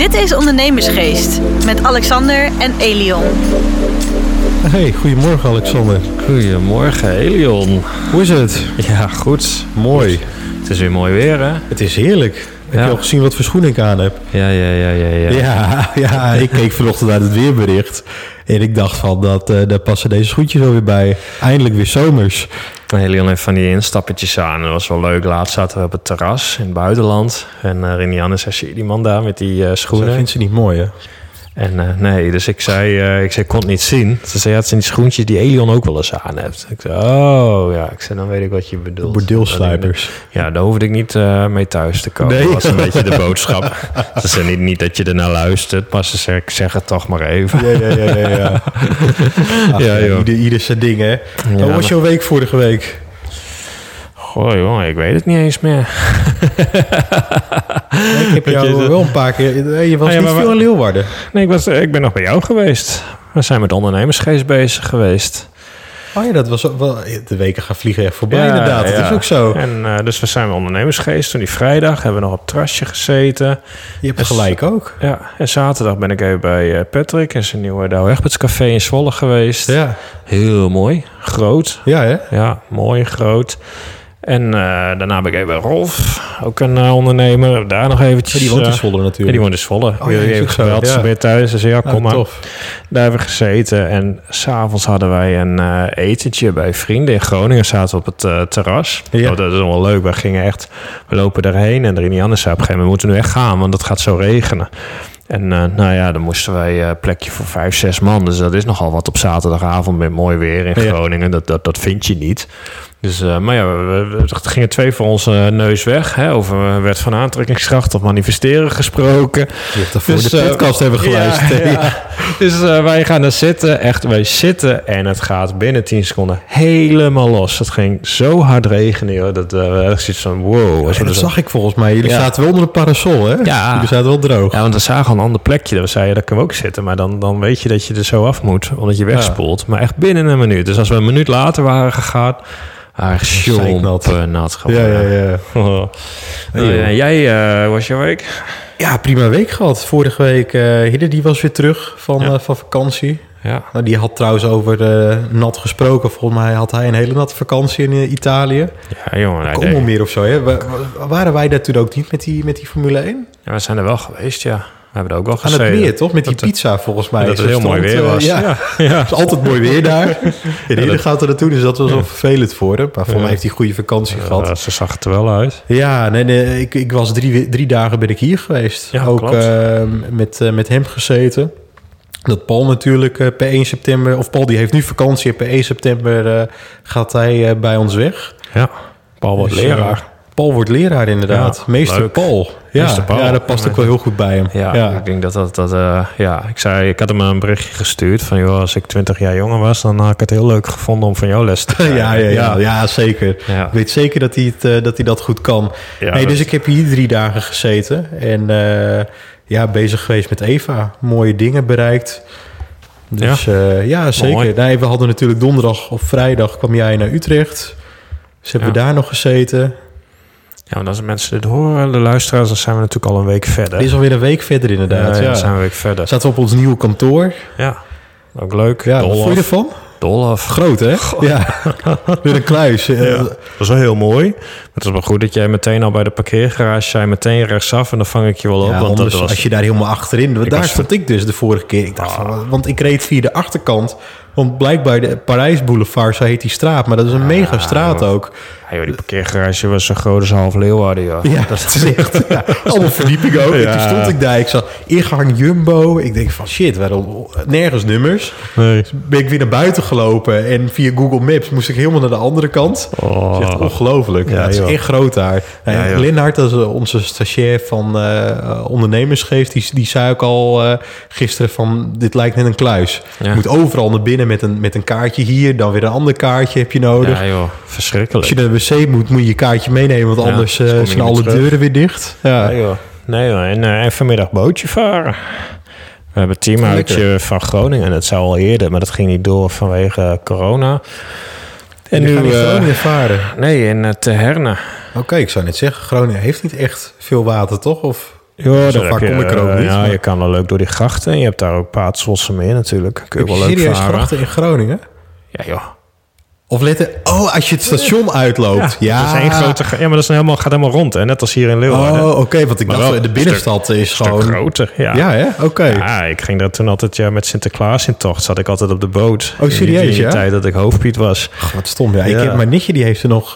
Dit is Ondernemersgeest met Alexander en Elion. Hey, goedemorgen Alexander. Goedemorgen Elion. Hoe is het? Ja, goed. Mooi. Goed. Het is weer mooi weer, hè? Het is heerlijk. Ja. Heb je al gezien wat voor schoen ik aan heb? Ja, ik keek vanochtend naar het weerbericht. En ik dacht van, daar passen deze schoentjes alweer bij. Eindelijk weer zomers. Elion heeft van die instappetjes aan. Dat was wel leuk. Laatst zaten we op het terras in het buitenland. En Rinianne zei, zie je die man daar met die schoenen? Dat vindt ze niet mooi, hè? En nee, dus ik zei, kon het niet zien. Ze zei, ja, het zijn die schoentjes die Elion ook wel eens aan hebt. Ik zei, oh ja, dan weet ik wat je bedoelt. Bordeelschipers. Ja, daar hoefde ik niet mee thuis te komen. Nee. Dat was een beetje de boodschap. Ze zei niet dat je ernaar luistert, maar ze zei, ik zeg het toch maar even. Ja. Ach, ja joh. Ieder zijn ding, hè. Ja, hoe was jouw week vorige week? Goh, jongen, ik weet het niet eens meer. Nee, ik heb jou wel een paar keer... Je was niet veel in Leeuwarden. Nee, ik ben nog bij jou geweest. We zijn met Ondernemersgeest bezig geweest. Oh ja, dat was wel... De weken gaan vliegen echt voorbij, inderdaad. Ja. Dat is ook zo. En dus we zijn bij Ondernemersgeest. Toen die vrijdag hebben we nog op het terrasje gezeten. Je hebt gelijk ook. Ja, en zaterdag ben ik even bij Patrick in zijn nieuwe Deel-Egbertscafé in Zwolle geweest. Ja. Heel mooi. Groot. Ja, hè? Ja, mooi, groot. En daarna ben ik even bij Rolf, ook een ondernemer. Daar nog eventjes... die woont in Zwolle natuurlijk. Die woont in Zwolle. Oh, ja, even gebeld, ze weer thuis. Ze zei, ja, kom maar. Tof. Daar hebben we gezeten. En s'avonds hadden wij een etentje bij vrienden. In Groningen zaten we op het terras. Ja. Oh, dat is wel leuk. We gingen echt... We lopen daarheen en Rinianne zei op een gegeven moment... We moeten nu echt gaan, want het gaat zo regenen. En dan moesten wij een plekje voor 5, 6 man. Dus dat is nogal wat op zaterdagavond met mooi weer in Groningen. Dat vind je niet. Dus, maar ja, het gingen 2 voor onze neus weg. Hè, over wet van aantrekkingskracht of manifesteren gesproken. Je hebt dat voor de podcast hebben geluisterd. Ja. Dus wij gaan daar zitten. Echt, wij zitten en het gaat binnen 10 seconden helemaal los. Het ging zo hard regenen. Joh, dat echt zoiets van wow. Ja, dat zag ik volgens mij. Jullie zaten wel onder een parasol, hè? Ja. Jullie zaten wel droog. Ja, want we zagen al een ander plekje. Dan zei je, daar kunnen we ook zitten. Maar dan weet je dat je er zo af moet. Omdat je wegspoelt. Ja. Maar echt binnen een minuut. Dus als we een minuut later waren gegaan... nat. Ja. Oh. En jij, was jouw week? Ja, prima week gehad. Vorige week, Hidde die was weer terug van vakantie. Ja. Nou, die had trouwens over nat gesproken. Volgens mij had hij een hele natte vakantie in Italië. Ja, jongen. Kom meer of zo, hè? Waren wij daar toen ook niet met die Formule 1? Ja, we zijn er wel geweest, ja. We hebben er ook wel gezeten. Aan het meer, toch? Met die pizza, volgens mij. Dat het heel mooi weer was. Ja. Het is altijd mooi weer daar. En iedereen gaat er naartoe, dus dat was wel vervelend voor hem. Maar voor mij heeft hij goede vakantie gehad. Ze zag het er wel uit. Ja, nee, ik was drie dagen ben ik hier geweest. Ja, ook met hem gezeten. Dat Paul natuurlijk per 1 september... Of Paul, die heeft nu vakantie. Per 1 september gaat hij bij ons weg. Ja, Paul wordt leraar. Paul wordt leraar, inderdaad. Ja, meester Paul. Ja, meester Paul. Ja, dat past ook wel heel goed bij hem. Ja. Ik denk dat ik had hem een berichtje gestuurd van, joh, als ik 20 jaar jonger was, dan had ik het heel leuk gevonden om van jou les te krijgen. Ja, zeker. Ja. Ik weet zeker dat hij dat goed kan. Ja, dus ik heb hier 3 dagen gezeten en bezig geweest met Eva. Mooie dingen bereikt. Dus zeker. Nee, we hadden natuurlijk donderdag of vrijdag kwam jij naar Utrecht. Dus hebben we daar nog gezeten. Ja, want als de mensen dit horen, de luisteraars, dan zijn we natuurlijk al een week verder. Dit is alweer een week verder, inderdaad. Ja. Dan zijn we een week verder. Zaten we op ons nieuwe kantoor. Ja, ook leuk. Ja, wat vond je ervan? Dolaf. Groot, hè? Goh. Ja, weer een kluis. Ja. Dat was wel heel mooi. Maar het is wel goed dat jij meteen al bij de parkeergarage zei, meteen rechtsaf en dan vang ik je wel op. Ja, want anders, dat was... als je daar helemaal achterin... Daar stond ik dus de vorige keer. Ik dacht van, want ik reed via de achterkant. Want blijkbaar de Parijs boulevard, zo heet die straat. Maar dat is een mega straat ook. Ja, joh, die parkeergarage was zo groot als half Leeuwarden, joh. Ja, dat is echt... Ja. Allemaal verdiepingen ook. Ja. En toen stond ik daar. Ik zag ingang Jumbo. Ik denk van shit, waarom nergens nummers. Nee. Dus ben ik weer naar buiten gelopen. En via Google Maps moest ik helemaal naar de andere kant. Oh. Dat is echt ongelooflijk. Ja, het is echt groot daar. Ja, Glindaart, dat is onze stagiair van Ondernemersgeest. Die zei ook al gisteren van, dit lijkt net een kluis. Ja. Je moet overal naar binnen. Met een kaartje hier, dan weer een ander kaartje heb je nodig. Ja joh, verschrikkelijk. Als je naar de wc moet je je kaartje meenemen, want anders zijn alle deuren weer dicht. Ja. Ja joh. Nee hoor, en vanmiddag bootje varen. We hebben een teamuitje van Groningen en dat zou al eerder, maar dat ging niet door vanwege corona. En nu gaan we Groningen varen? Nee, in Terherne. Oké, ik zou net zeggen, Groningen heeft niet echt veel water, toch? Of... Ja, daar kom ik er ook niet. Ja, je kan wel leuk door die grachten. Je hebt daar ook Paatswassen mee natuurlijk. Kun je wel leuk varen. Grachten in Groningen? Ja, joh. Of letten, als je het station uitloopt. Ja, dat is één grote, ja, maar dat is helemaal, gaat helemaal rond. Hè? Net als hier in Leeuwarden. Oh, oké, want ik dacht, de binnenstad is gewoon... groter, ja. Ja, hè? Oké. Ja, ik ging daar toen altijd met Sinterklaas in tocht. Zat ik altijd op de boot. Oh, serieus, in die tijd dat ik hoofdpiet was. Ach, wat stom. Ja, ik heb, mijn nichtje die heeft er nog...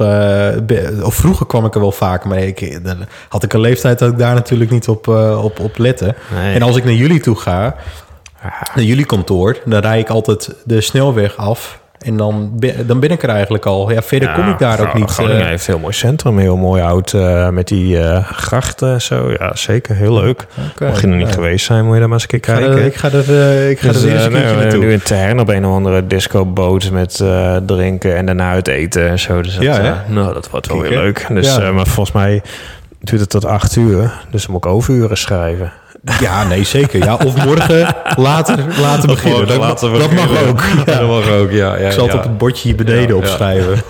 vroeger kwam ik er wel vaak mee. Dan had ik een leeftijd dat ik daar natuurlijk niet op lette. Nee. En als ik naar jullie toe ga, naar jullie kantoor... dan rijd ik altijd de snelweg af... En dan ben ik er eigenlijk al. Ja, verder kom ik daar ook niet. Groningen heeft een heel mooi centrum. Heel mooi oud met die grachten en zo. Ja, zeker. Heel leuk. Okay, mocht je er niet geweest zijn, moet je daar maar eens een keer kijken. Ik ga er eens een keertje naartoe. Nu in Terherne op een of andere discoboot met drinken en daarna uit eten en zo. Dus dat wordt wel weer leuk. Dus, maar volgens mij duurt het tot 8 uur. Dus dan moet ik overuren schrijven. Ja, nee, zeker. Ja, of morgen later beginnen. Dat mag ook. Ja. Dat mag ook, ja. Ik zal het op het bordje hier beneden opschrijven.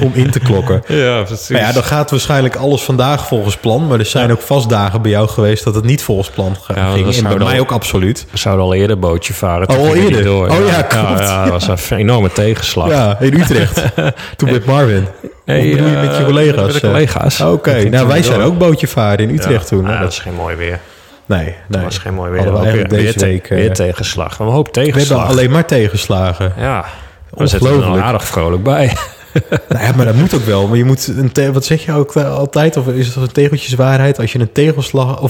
Om in te klokken. Ja, precies. Maar ja, dan gaat waarschijnlijk alles vandaag volgens plan. Maar er zijn ook vast dagen bij jou geweest dat het niet volgens plan ging. En bij mij ook absoluut. We zouden al eerder bootje varen. Al eerder? Door, klopt. Ja, dat was een enorme tegenslag. Ja, in Utrecht. Toen met Marvin. Nee, bedoel je met je collega's? Met de collega's. Oké. Nou, wij zijn ook bootje varen in Utrecht toen. Dat is geen mooi weer. Nee, dat was geen mooi weer. Weer tegenslag. We hebben alleen maar tegenslagen. Ja, we zitten er al aardig vrolijk bij. Nou ja, maar dat moet ook wel. Maar je moet wat zeg je ook altijd? Of is het een tegeltjeswaarheid? Als je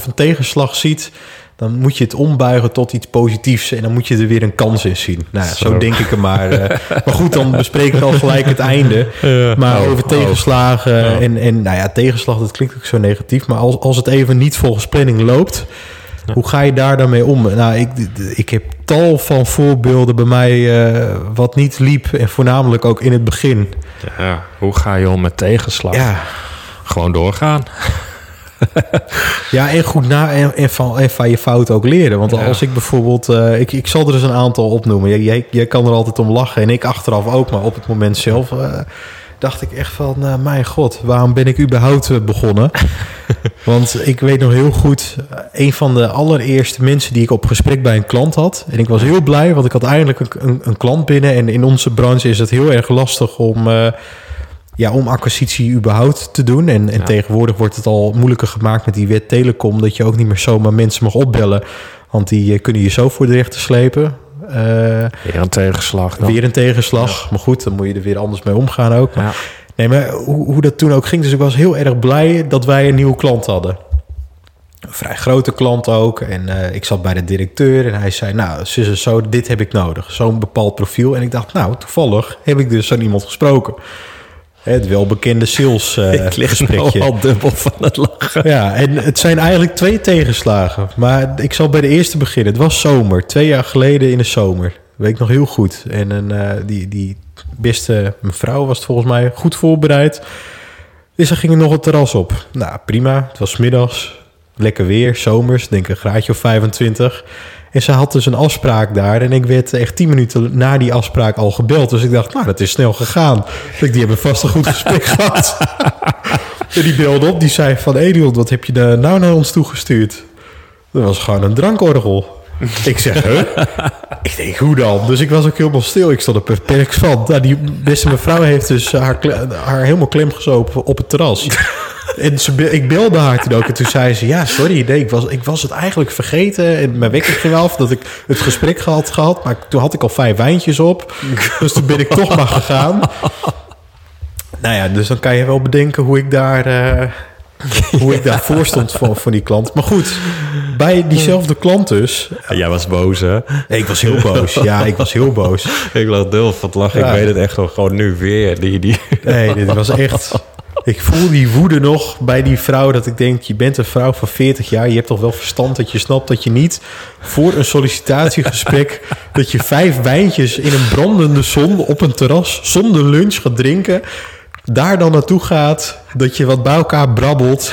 een tegenslag ziet, dan moet je het ombuigen tot iets positiefs. En dan moet je er weer een kans in zien. Nou ja, zo denk ik er maar. Maar goed, dan bespreken we al gelijk het einde. Maar over tegenslagen. En nou ja, tegenslag, dat klinkt ook zo negatief. Maar als het even niet volgens planning loopt... Hoe ga je daar dan mee om? Nou, ik heb tal van voorbeelden bij mij wat niet liep. En voornamelijk ook in het begin. Ja, hoe ga je om met tegenslag? Ja. Gewoon doorgaan. Ja, en goed van je fout ook leren. Want als ik bijvoorbeeld... ik zal er dus een aantal opnoemen. Jij kan er altijd om lachen. En ik achteraf ook. Maar op het moment zelf dacht ik echt van... mijn god, waarom ben ik überhaupt begonnen? Want ik weet nog heel goed... een van de allereerste mensen die ik op gesprek bij een klant had. En ik was heel blij, want ik had eindelijk een klant binnen. En in onze branche is het heel erg lastig om... om acquisitie überhaupt te doen. En tegenwoordig wordt het al moeilijker gemaakt met die wet telecom... dat je ook niet meer zomaar mensen mag opbellen. Want die kunnen je zo voor de rechter slepen. Weer een tegenslag. Dan. Weer een tegenslag. Ja. Maar goed, dan moet je er weer anders mee omgaan ook. Ja. Nee, maar hoe dat toen ook ging... dus ik was heel erg blij dat wij een nieuwe klant hadden. Een vrij grote klant ook. En ik zat bij de directeur en hij zei... nou, zus en zo, dit heb ik nodig. Zo'n bepaald profiel. En ik dacht, nou, toevallig heb ik dus aan iemand gesproken... Het welbekende salesgesprekje. Ik lig al dubbel van het lachen. Ja, en het zijn eigenlijk 2 tegenslagen. Maar ik zal bij de eerste beginnen. Het was zomer, 2 jaar geleden in de zomer. Weet ik nog heel goed. En die beste mevrouw was het volgens mij goed voorbereid. Dus dan ging er nog het terras op. Nou, prima. Het was 's middags. Lekker weer, zomers. Denk een graadje of 25. En ze had dus een afspraak daar. En ik werd echt 10 minuten na die afspraak al gebeld. Dus ik dacht, nou, dat is snel gegaan. Die hebben vast een goed gesprek gehad. En die belde op. Die zei van, Elion, wat heb je nou naar ons toegestuurd? Dat was gewoon een drankorgel. Ik zeg, hè? Ik denk, hoe dan? Dus ik was ook helemaal stil. Ik stond er perplex van. Nou, die beste mevrouw heeft dus haar helemaal klemgezopen op het terras. En ik belde haar toen ook. En toen zei ze, ja, sorry, nee, ik was het eigenlijk vergeten. En mijn wekker ging af dat ik het gesprek had gehad. Maar toen had ik al 5 wijntjes op. Dus toen ben ik toch maar gegaan. Nou ja, dus dan kan je wel bedenken hoe ik daar... hoe ik daarvoor stond van die klant. Maar goed, bij diezelfde klant dus... Ja, jij was boos, hè? Nee, ik was heel boos. Ja, ik was heel boos. Ik lag dul van het lachen. Ja. Ik weet het echt gewoon nu weer. Nee, dit was echt... Ik voel die woede nog bij die vrouw. Dat ik denk, je bent een vrouw van 40 jaar. Je hebt toch wel verstand dat je snapt dat je niet... voor een sollicitatiegesprek... dat je 5 wijntjes in een brandende zon... op een terras zonder lunch gaat drinken... daar dan naartoe gaat, dat je wat bij elkaar brabbelt...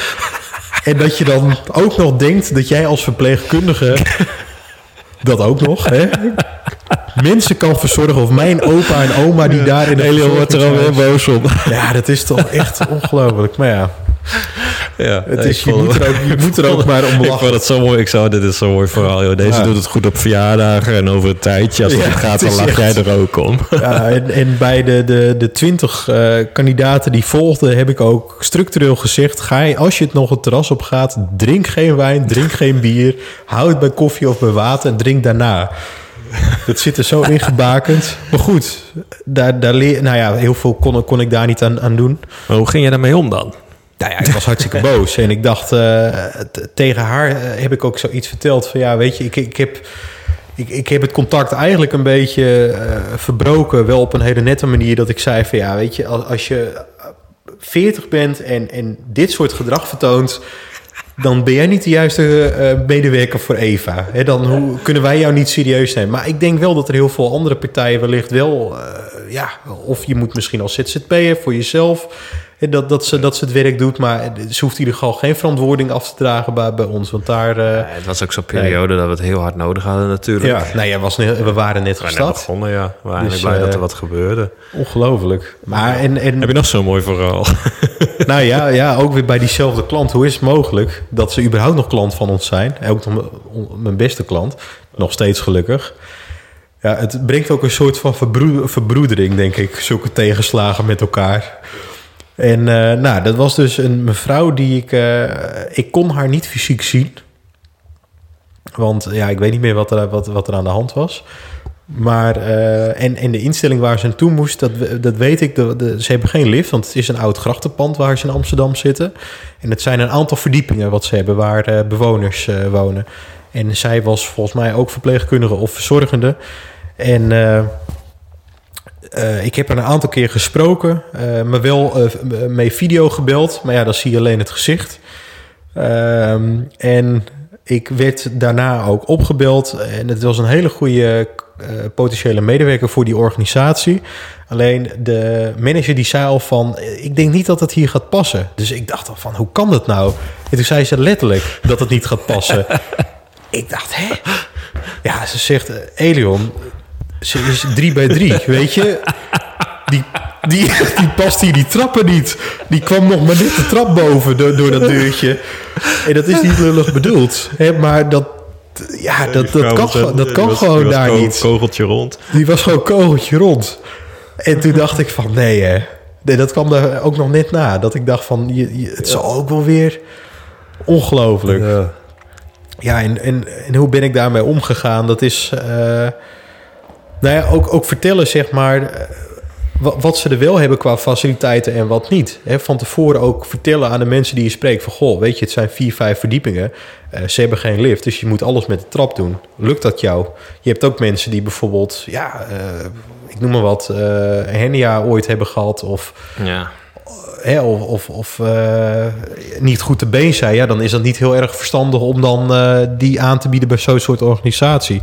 en dat je dan ook nog denkt dat jij als verpleegkundige... dat ook nog, hè? Mensen kan verzorgen of mijn opa en oma die daar in de hele wordt er alweer boos op. Ja, dat is toch echt ongelooflijk. Maar ja... Ja, het is, je moet er ook maar om lachen. Ik vond het zo mooi. Ik zou, dit is zo'n mooi verhaal. Joh. Deze doet het goed op verjaardagen en over een tijdje. Als het gaat, dan lach jij er ook om. Ja, en bij de 20 kandidaten die volgden, heb ik ook structureel gezegd, als je het nog het terras op gaat, drink geen wijn, drink geen bier. Hou het bij koffie of bij water en drink daarna. Dat zit er zo ingebakend. Maar goed, heel veel kon ik daar niet aan doen. Maar hoe ging jij daarmee om dan? Nou ja, ik was hartstikke boos. En ik dacht, tegen haar heb ik ook zoiets verteld van... ja, weet je, ik heb het contact eigenlijk een beetje verbroken. Wel op een hele nette manier, dat ik zei van... ja, weet je, als je 40 bent en dit soort gedrag vertoont... dan ben jij niet de juiste medewerker voor Eva. He, dan kunnen wij jou niet serieus nemen. Maar ik denk wel dat er heel veel andere partijen wellicht wel... of je moet misschien als ZZP'er voor jezelf... Dat ze het werk doet, maar ze hoeft in ieder geval geen verantwoording af te dragen bij ons. Want daar... het was ook zo'n periode dat we het heel hard nodig hadden natuurlijk. Ja, we waren net gestart. Begonnen, ja. We waren dus, blij dat er wat gebeurde. Ongelooflijk. Maar, ja. Heb je nog zo'n mooi verhaal? Nou ja, ook weer bij diezelfde klant. Hoe is het mogelijk dat ze überhaupt nog klant van ons zijn? Ook nog mijn beste klant. Nog steeds gelukkig. Ja, het brengt ook een soort van verbroedering, denk ik. Zulke tegenslagen met elkaar. En dat was dus een mevrouw die ik kon haar niet fysiek zien. Want ja, ik weet niet meer wat er aan de hand was. Maar en de instelling waar ze naartoe moest, dat weet ik. Ze hebben geen lift, want het is een oud grachtenpand waar ze in Amsterdam zitten. En het zijn een aantal verdiepingen wat ze hebben waar bewoners wonen. En zij was volgens mij ook verpleegkundige of verzorgende. En... ik heb haar een aantal keer gesproken, maar wel mee video gebeld. Maar ja, dan zie je alleen het gezicht. En ik werd daarna ook opgebeld. En het was een hele goede potentiële medewerker voor die organisatie. Alleen de manager die zei al van... ik denk niet dat het hier gaat passen. Dus ik dacht al van, hoe kan dat nou? En toen zei ze letterlijk dat het niet gaat passen. Ik dacht, hè? Ja, ze zegt, Elion... ze is 3x3, weet je? Die past hier die trappen niet. Die kwam nog maar net de trap boven door dat deurtje. En dat is niet lullig bedoeld. Hè? Maar dat kan gewoon niet. Kogeltje rond. Die was gewoon kogeltje rond. En toen dacht ik van, nee hè. Nee, dat kwam daar ook nog net na. Dat ik dacht van, het zal ook wel weer ongelooflijk. Ja, en hoe ben ik daarmee omgegaan? Dat is... nou ja, ook vertellen, zeg maar, wat ze er wel hebben qua faciliteiten en wat niet. He, van tevoren ook vertellen aan de mensen die je spreekt van... goh, weet je, het zijn 4, 5 verdiepingen. Ze hebben geen lift, dus je moet alles met de trap doen. Lukt dat jou? Je hebt ook mensen die bijvoorbeeld, ik noem maar wat... Hennia ooit hebben gehad of... Ja. Niet goed te been zijn, ja, dan is dat niet heel erg verstandig om dan die aan te bieden bij zo'n soort organisatie.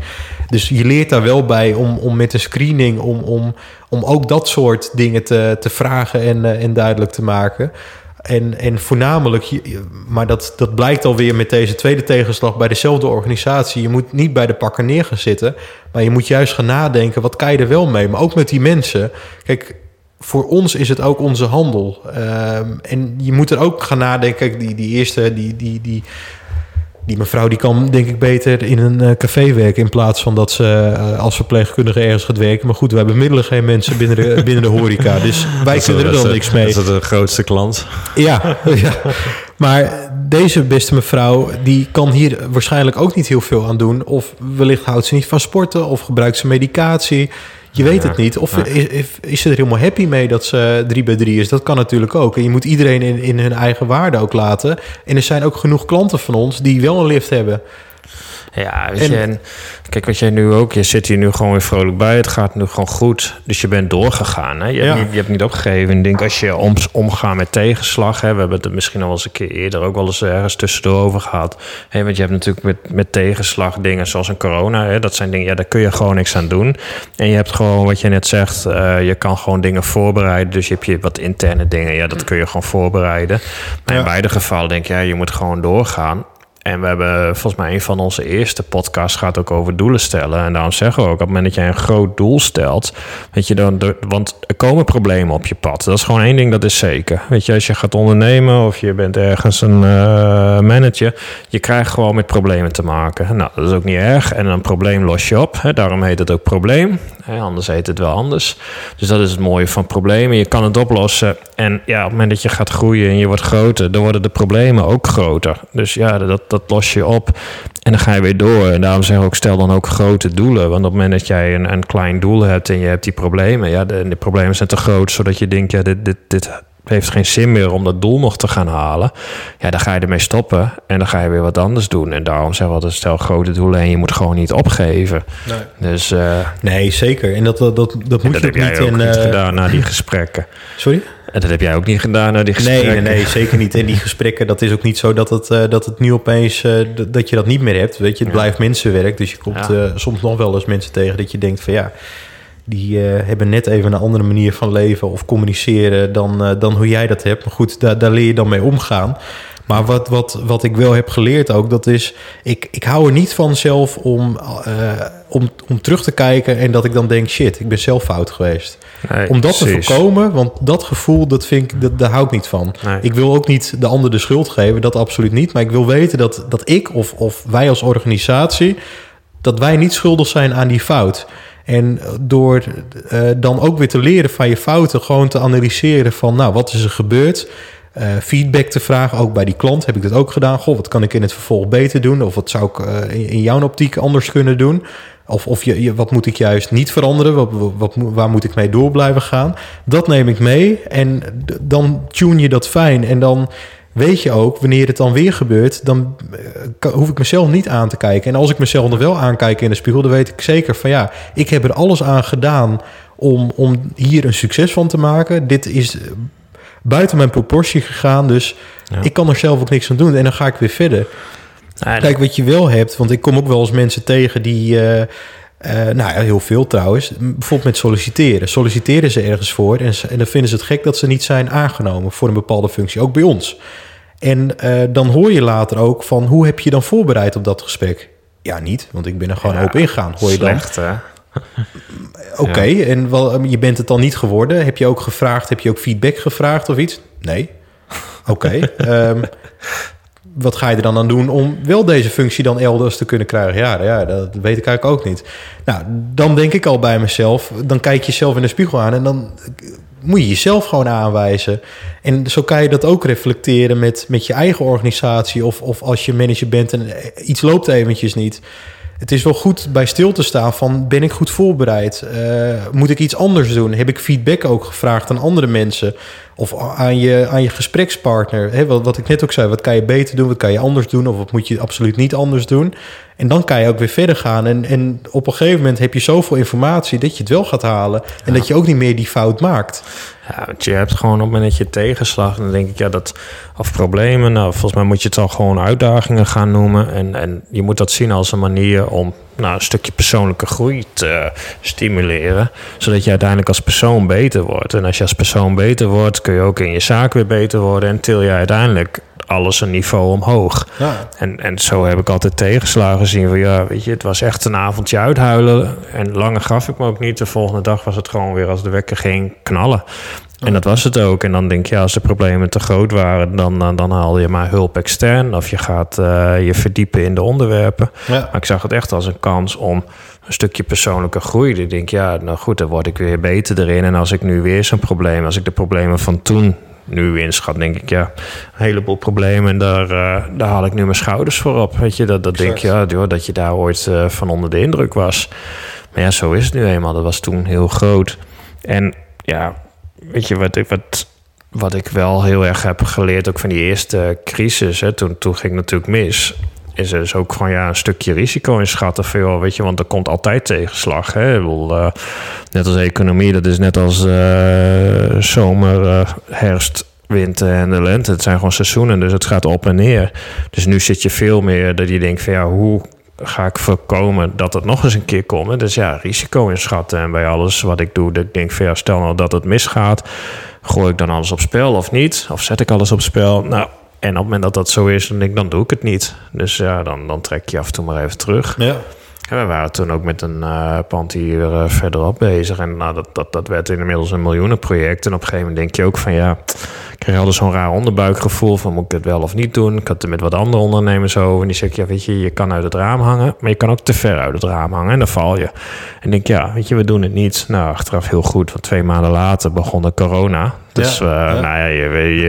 Dus je leert daar wel bij om met een screening, om ook dat soort dingen te vragen en duidelijk te maken. En voornamelijk, maar dat blijkt alweer met deze tweede tegenslag bij dezelfde organisatie. Je moet niet bij de pakken neer gaan zitten, maar je moet juist gaan nadenken, wat kan je er wel mee? Maar ook met die mensen. Kijk, voor ons is het ook onze handel. En je moet er ook gaan nadenken. Kijk, die eerste mevrouw die kan denk ik beter in een café werken... in plaats van dat ze als verpleegkundige ergens gaat werken. Maar goed, wij bemiddelen geen mensen binnen de horeca. Dus wij kunnen er dan niks mee. Dat is de grootste klant. Ja. Maar deze beste mevrouw... die kan hier waarschijnlijk ook niet heel veel aan doen. Of wellicht houdt ze niet van sporten... of gebruikt ze medicatie... Je weet het niet. Of is ze er helemaal happy mee dat ze 3x3 is? Dat kan natuurlijk ook. En je moet iedereen in hun eigen waarde ook laten. En er zijn ook genoeg klanten van ons die wel een lift hebben. Ja, kijk wat jij nu ook... je zit hier nu gewoon weer vrolijk bij. Het gaat nu gewoon goed. Dus je bent doorgegaan. Hè? Je hebt niet opgegeven. Ik denk, als je omgaat met tegenslag... Hè, we hebben het misschien al eens een keer eerder... ook wel eens ergens tussendoor over gehad. Hè, want je hebt natuurlijk met tegenslag dingen... zoals een corona. Hè, dat zijn dingen, ja, daar kun je gewoon niks aan doen. En je hebt gewoon, wat je net zegt... je kan gewoon dingen voorbereiden. Dus je hebt wat interne dingen. Ja, dat kun je gewoon voorbereiden. Maar in beide gevallen denk je... ja, je moet gewoon doorgaan. En we hebben volgens mij een van onze eerste podcasts gaat ook over doelen stellen. En daarom zeggen we ook, op het moment dat jij een groot doel stelt, weet je, dan, want er komen problemen op je pad. Dat is gewoon één ding, dat is zeker. Weet je, als je gaat ondernemen of je bent ergens een manager, je krijgt gewoon met problemen te maken. Nou, dat is ook niet erg. En een probleem los je op. Hè? Daarom heet het ook probleem. Hè? Anders heet het wel anders. Dus dat is het mooie van problemen. Je kan het oplossen. En ja, op het moment dat je gaat groeien en je wordt groter, dan worden de problemen ook groter. Dus ja, dat los je op en dan ga je weer door. En daarom zeggen we ook, stel dan ook grote doelen. Want op het moment dat jij een klein doel hebt en je hebt die problemen, ja, de problemen zijn te groot, zodat je denkt, ja, dit heeft geen zin meer om dat doel nog te gaan halen. Ja, dan ga je ermee stoppen en dan ga je weer wat anders doen. En daarom zeggen we altijd, stel grote doelen en je moet gewoon niet opgeven. Nee, dus, nee zeker. En dat moet je ook niet in... niet gedaan na die gesprekken. Sorry? En dat heb jij ook niet gedaan na die gesprekken? Nee, zeker niet. In die gesprekken, dat is ook niet zo dat het nu opeens... dat je dat niet meer hebt. Weet je, het blijft mensenwerk. Dus je komt soms nog wel eens mensen tegen dat je denkt van ja... die hebben net even een andere manier van leven of communiceren dan hoe jij dat hebt. Maar goed, daar leer je dan mee omgaan. Maar wat ik wel heb geleerd ook, dat is... Ik hou er niet van zelf om terug te kijken en dat ik dan denk... shit, ik ben zelf fout geweest. Nee, om dat precies te voorkomen, want dat gevoel, dat vind ik, daar hou ik niet van. Nee. Ik wil ook niet de ander de schuld geven, dat absoluut niet. Maar ik wil weten dat ik of wij als organisatie... dat wij niet schuldig zijn aan die fout... En door dan ook weer te leren van je fouten... gewoon te analyseren van, nou, wat is er gebeurd? Feedback te vragen, ook bij die klant heb ik dat ook gedaan. Goh, wat kan ik in het vervolg beter doen? Of wat zou ik in jouw optiek anders kunnen doen? Of wat moet ik juist niet veranderen? Waar moet ik mee door blijven gaan? Dat neem ik mee en dan tune je dat fijn. En dan weet je ook, wanneer het dan weer gebeurt... dan hoef ik mezelf niet aan te kijken. En als ik mezelf nog wel aankijk in de spiegel... dan weet ik zeker van ja, ik heb er alles aan gedaan... om hier een succes van te maken. Dit is buiten mijn proportie gegaan... dus ik kan er zelf ook niks aan doen. En dan ga ik weer verder. Nee, kijk wat je wel hebt, want ik kom ook wel eens mensen tegen... die, heel veel trouwens, bijvoorbeeld met solliciteren. Solliciteren ze ergens voor... en dan vinden ze het gek dat ze niet zijn aangenomen... voor een bepaalde functie, ook bij ons... En dan hoor je later ook van... hoe heb je dan voorbereid op dat gesprek? Ja, niet, want ik ben er gewoon op ingegaan. Hoor je slecht, dan? Hè? Oké, en je bent het dan niet geworden. Heb je ook gevraagd, heb je ook feedback gevraagd of iets? Nee. Oké. Wat ga je er dan aan doen om wel deze functie dan elders te kunnen krijgen? Ja, dat weet ik eigenlijk ook niet. Nou, dan denk ik al bij mezelf... dan kijk je jezelf in de spiegel aan en dan... moet je jezelf gewoon aanwijzen. En zo kan je dat ook reflecteren met je eigen organisatie... of als je manager bent en iets loopt eventjes niet. Het is wel goed bij stil te staan van... ben ik goed voorbereid? Moet ik iets anders doen? Heb ik feedback ook gevraagd aan andere mensen? Of aan je gesprekspartner? He, wat ik net ook zei, wat kan je beter doen? Wat kan je anders doen? Of wat moet je absoluut niet anders doen? En dan kan je ook weer verder gaan. En op een gegeven moment heb je zoveel informatie... dat je het wel gaat halen. En dat je ook niet meer die fout maakt. Ja, want je hebt gewoon op het moment dat je tegenslag... dan denk ik, of problemen... nou, volgens mij moet je het al gewoon uitdagingen gaan noemen. En je moet dat zien als een manier om... een stukje persoonlijke groei te stimuleren. Zodat je uiteindelijk als persoon beter wordt. En als je als persoon beter wordt... kun je ook in je zaak weer beter worden. En til je uiteindelijk... alles een niveau omhoog. Ja. En zo heb ik altijd tegenslagen zien van... ja, weet je, het was echt een avondje uithuilen... en langer gaf ik me ook niet. De volgende dag was het gewoon weer als de wekker ging knallen. En dat was het ook. En dan denk je, als de problemen te groot waren... dan haal je maar hulp extern... of je gaat je verdiepen in de onderwerpen. Ja. Maar ik zag het echt als een kans om... een stukje persoonlijke groei. Ik denk, dan word ik weer beter erin. En als ik nu weer zo'n probleem... als ik de problemen van toen... nu inschat, denk ik, een heleboel problemen... en daar haal ik nu mijn schouders voor op. Weet je, dat denk je, dat je daar ooit van onder de indruk was. Maar ja, zo is het nu eenmaal. Dat was toen heel groot. En ja, weet je, wat ik wel heel erg heb geleerd... ook van die eerste crisis, hè, toen ging het natuurlijk mis... is er dus ook gewoon een stukje risico inschatten. Van, joh, weet je, want er komt altijd tegenslag. Hè? Ik bedoel, net als economie, dat is net als zomer, herfst, winter en de lente. Het zijn gewoon seizoenen, dus het gaat op en neer. Dus nu zit je veel meer dat je denkt van hoe ga ik voorkomen dat het nog eens een keer komt? Dus risico inschatten. En bij alles wat ik doe, dat ik denk van stel nou dat het misgaat. Gooi ik dan alles op spel of niet? Of zet ik alles op spel? Nou... En op het moment dat dat zo is, dan denk ik, dan doe ik het niet. Dus ja, dan trek je af en toe maar even terug. Ja. En we waren toen ook met een pand hier verderop bezig. En dat werd inmiddels een miljoenenproject. En op een gegeven moment denk je ook van ja, ik kreeg altijd zo'n raar onderbuikgevoel van moet ik het wel of niet doen. Ik had het met wat andere ondernemers over. En die zei ik, ja weet je, je kan uit het raam hangen. Maar je kan ook te ver uit het raam hangen en dan val je. En denk ja, weet je, we doen het niet. Nou, achteraf heel goed, want 2 maanden later begon de corona. Dus ja. Nou ja,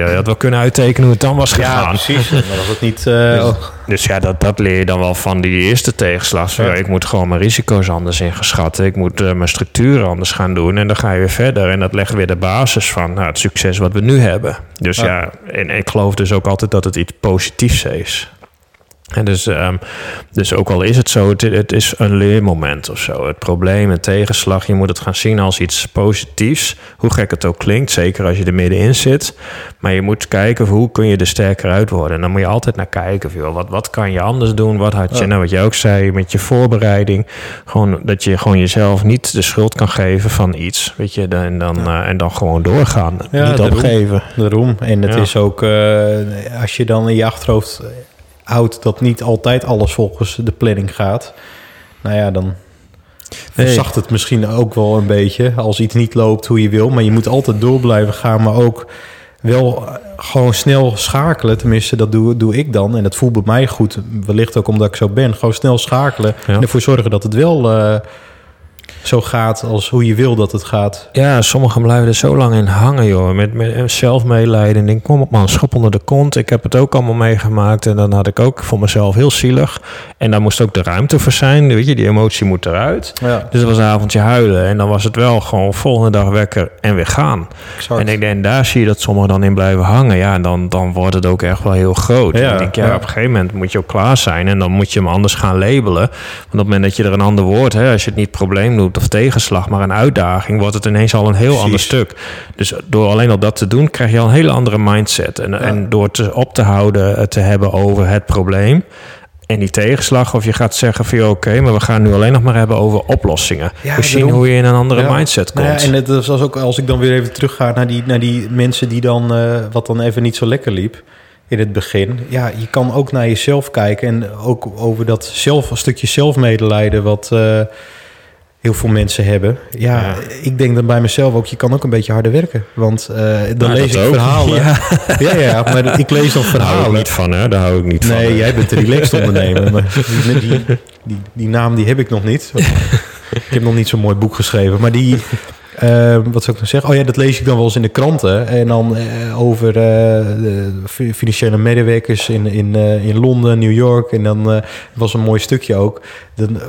je had wel kunnen uittekenen hoe het dan was gegaan. Ja, precies. Maar dat was niet, dus ja, dat leer je dan wel van die eerste tegenslag. Ja. Ik moet gewoon mijn risico's anders ingeschatten. Ik moet mijn structuren anders gaan doen. En dan ga je weer verder. En dat legt weer de basis van het succes wat we nu hebben. Dus ja, en ik geloof dus ook altijd dat het iets positiefs is. En dus ook al is het zo, het is een leermoment of zo. Het probleem, het tegenslag, je moet het gaan zien als iets positiefs. Hoe gek het ook klinkt, zeker als je er middenin zit. Maar je moet kijken, hoe kun je er sterker uit worden? En dan moet je altijd naar kijken, joh, wat kan je anders doen? Wat had je, nou wat je ook zei, met je voorbereiding. Gewoon dat je gewoon jezelf niet de schuld kan geven van iets. Weet je, en dan gewoon doorgaan. Ja, niet opgeven. Daarom. En het is ook, als je dan in je achterhoofd houdt dat niet altijd alles volgens de planning gaat. Nou ja, dan verzacht het misschien ook wel een beetje als iets niet loopt hoe je wil. Maar je moet altijd door blijven gaan, maar ook wel gewoon snel schakelen. Tenminste, dat doe ik dan. En dat voelt bij mij goed. Wellicht ook omdat ik zo ben. Gewoon snel schakelen en ervoor zorgen dat het wel zo gaat als hoe je wil dat het gaat. Ja, sommigen blijven er zo lang in hangen, joh. Met zelfmedelijden. En denk, kom op man, schop onder de kont. Ik heb het ook allemaal meegemaakt. En dan had ik ook voor mezelf heel zielig. En daar moest ook de ruimte voor zijn. Weet je, die emotie moet eruit. Ja. Dus het was een avondje huilen. En dan was het wel gewoon volgende dag wekker en weer gaan. Exact. En ik denk, daar zie je dat sommigen dan in blijven hangen. Ja, en dan wordt het ook echt wel heel groot. Ja. En ik denk, ja, op een gegeven moment moet je ook klaar zijn. En dan moet je hem anders gaan labelen. Want op het moment dat je er een ander woord, als je het niet probleem doet of tegenslag, maar een uitdaging, wordt het ineens al een heel ander stuk. Dus door alleen al dat te doen, krijg je al een hele andere mindset. En door op te houden te hebben over het probleem en die tegenslag, of je gaat zeggen van oké, maar we gaan nu alleen nog maar hebben over oplossingen. Ja, we zien hoe je in een andere mindset komt. Ja, en het was ook, als ik dan weer even terugga naar die mensen die dan wat dan even niet zo lekker liep in het begin. Ja, je kan ook naar jezelf kijken en ook over dat een stukje zelfmedelijden wat heel veel mensen hebben. Ja, ik denk dan bij mezelf ook, je kan ook een beetje harder werken. Want dan lees ik ook verhalen. Ja. Maar ik lees dan verhalen. Daar hou ik niet van, hè? Daar hou ik niet van. Nee, jij bent de relaxed ondernemer. Maar die naam die heb ik nog niet. Ik heb nog niet zo'n mooi boek geschreven. Maar die, wat zou ik nog zeggen? Oh ja, dat lees ik dan wel eens in de kranten. En dan over de financiële medewerkers in Londen, New York. En dan was een mooi stukje ook.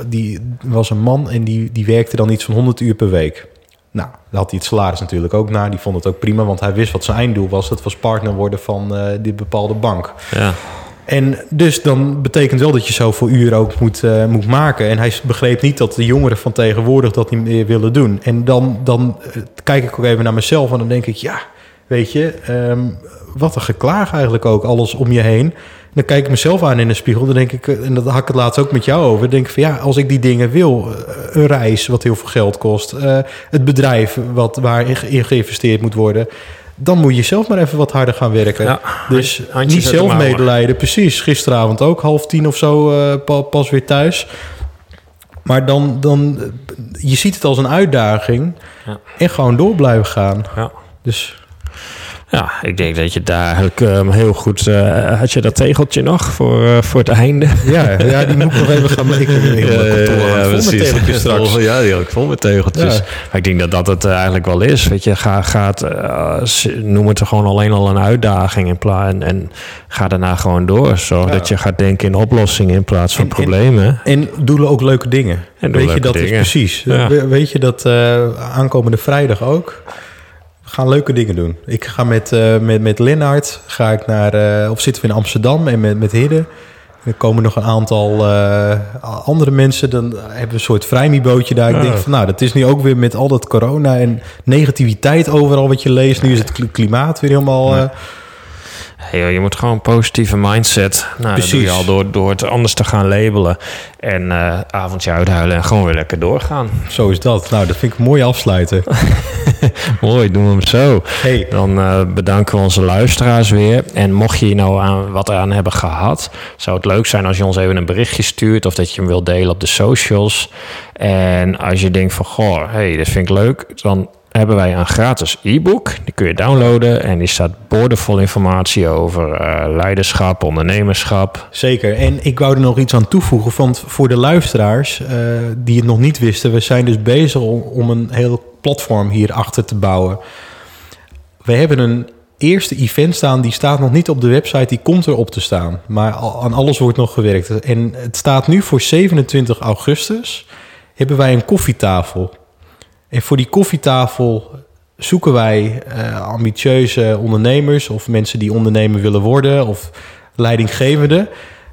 Die was een man en die werkte dan iets van 100 uur per week. Nou, daar had hij het salaris natuurlijk ook naar. Die vond het ook prima, want hij wist wat zijn einddoel was. Dat was partner worden van die bepaalde bank. Ja. En dus dan betekent wel dat je zoveel uren ook moet maken. En hij begreep niet dat de jongeren van tegenwoordig dat niet meer willen doen. En dan kijk ik ook even naar mezelf en dan denk ik, ja, weet je, wat een geklaag eigenlijk ook, alles om je heen. En dan kijk ik mezelf aan in de spiegel, dan denk ik, en dat had ik het laatst ook met jou over, dan denk ik van ja, als ik die dingen wil, een reis wat heel veel geld kost, het bedrijf waarin geïnvesteerd moet worden, dan moet je zelf maar even wat harder gaan werken. Ja, dus niet zelf medelijden. Precies, gisteravond ook 9:30 of zo pas weer thuis. Maar dan je ziet het als een uitdaging. Ja. En gewoon door blijven gaan. Ja. Dus ja, ik denk dat je daar heel goed... had je dat tegeltje nog voor het einde? Ja, die moet ik nog even gaan maken. Ja, die had ik vol met tegeltjes. Ja. Ik denk dat het eigenlijk wel is. Weet je, noem het gewoon alleen al een uitdaging in plaats. En ga daarna gewoon door. Zodat je gaat denken in oplossingen in plaats van problemen. En doelen ook leuke dingen. Is precies. Ja. Weet je dat aankomende vrijdag ook? We gaan leuke dingen doen. Ik ga met Lennart of zitten we in Amsterdam en met Hidde. Er komen nog een aantal andere mensen. Dan hebben we een soort vrijmibootje daar. Ik denk van, dat is nu ook weer met al dat corona en negativiteit overal wat je leest. Nu is het klimaat weer helemaal... Hey, je moet gewoon een positieve mindset. Nou, precies. Dat doe je al door het anders te gaan labelen. En avondje uithuilen en gewoon weer lekker doorgaan. Zo is dat. Nou, dat vind ik mooi afsluiten. Mooi, doen we hem zo. Hey. Dan bedanken we onze luisteraars weer. En mocht je hier nou wat aan hebben gehad, zou het leuk zijn als je ons even een berichtje stuurt of dat je hem wilt delen op de socials. En als je denkt van, goh, hey, dit vind ik leuk, dan hebben wij een gratis e-book. Die kun je downloaden en die staat boordevol informatie over leiderschap, ondernemerschap. Zeker. En ik wou er nog iets aan toevoegen, want voor de luisteraars die het nog niet wisten, we zijn dus bezig om een heel platform hierachter te bouwen. We hebben een eerste event staan, die staat nog niet op de website, die komt erop te staan. Maar aan alles wordt nog gewerkt. En het staat nu voor 27 augustus, hebben wij een koffietafel. En voor die koffietafel zoeken wij ambitieuze ondernemers of mensen die ondernemer willen worden of leidinggevenden.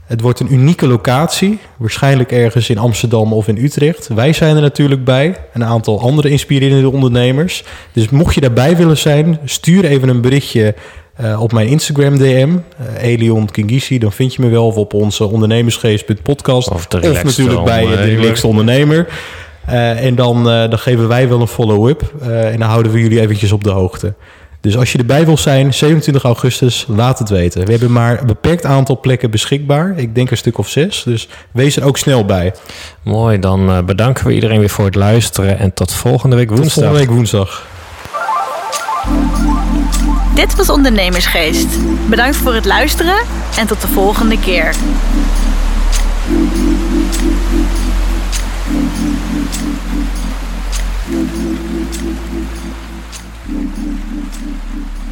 Het wordt een unieke locatie, waarschijnlijk ergens in Amsterdam of in Utrecht. Wij zijn er natuurlijk bij, een aantal andere inspirerende ondernemers. Dus mocht je daarbij willen zijn, stuur even een berichtje op mijn Instagram DM, Elion Kingski, dan vind je me wel. Of op onze ondernemersgeest.podcast. Of natuurlijk bij de relaxed ondernemer. En dan geven wij wel een follow-up en dan houden we jullie eventjes op de hoogte. Dus als je erbij wil zijn, 27 augustus, laat het weten. We hebben maar een beperkt aantal plekken beschikbaar. Ik denk een stuk of 6, dus wees er ook snel bij. Mooi, dan bedanken we iedereen weer voor het luisteren en tot volgende week woensdag. Dit was Ondernemersgeest. Bedankt voor het luisteren en tot de volgende keer. Thank you.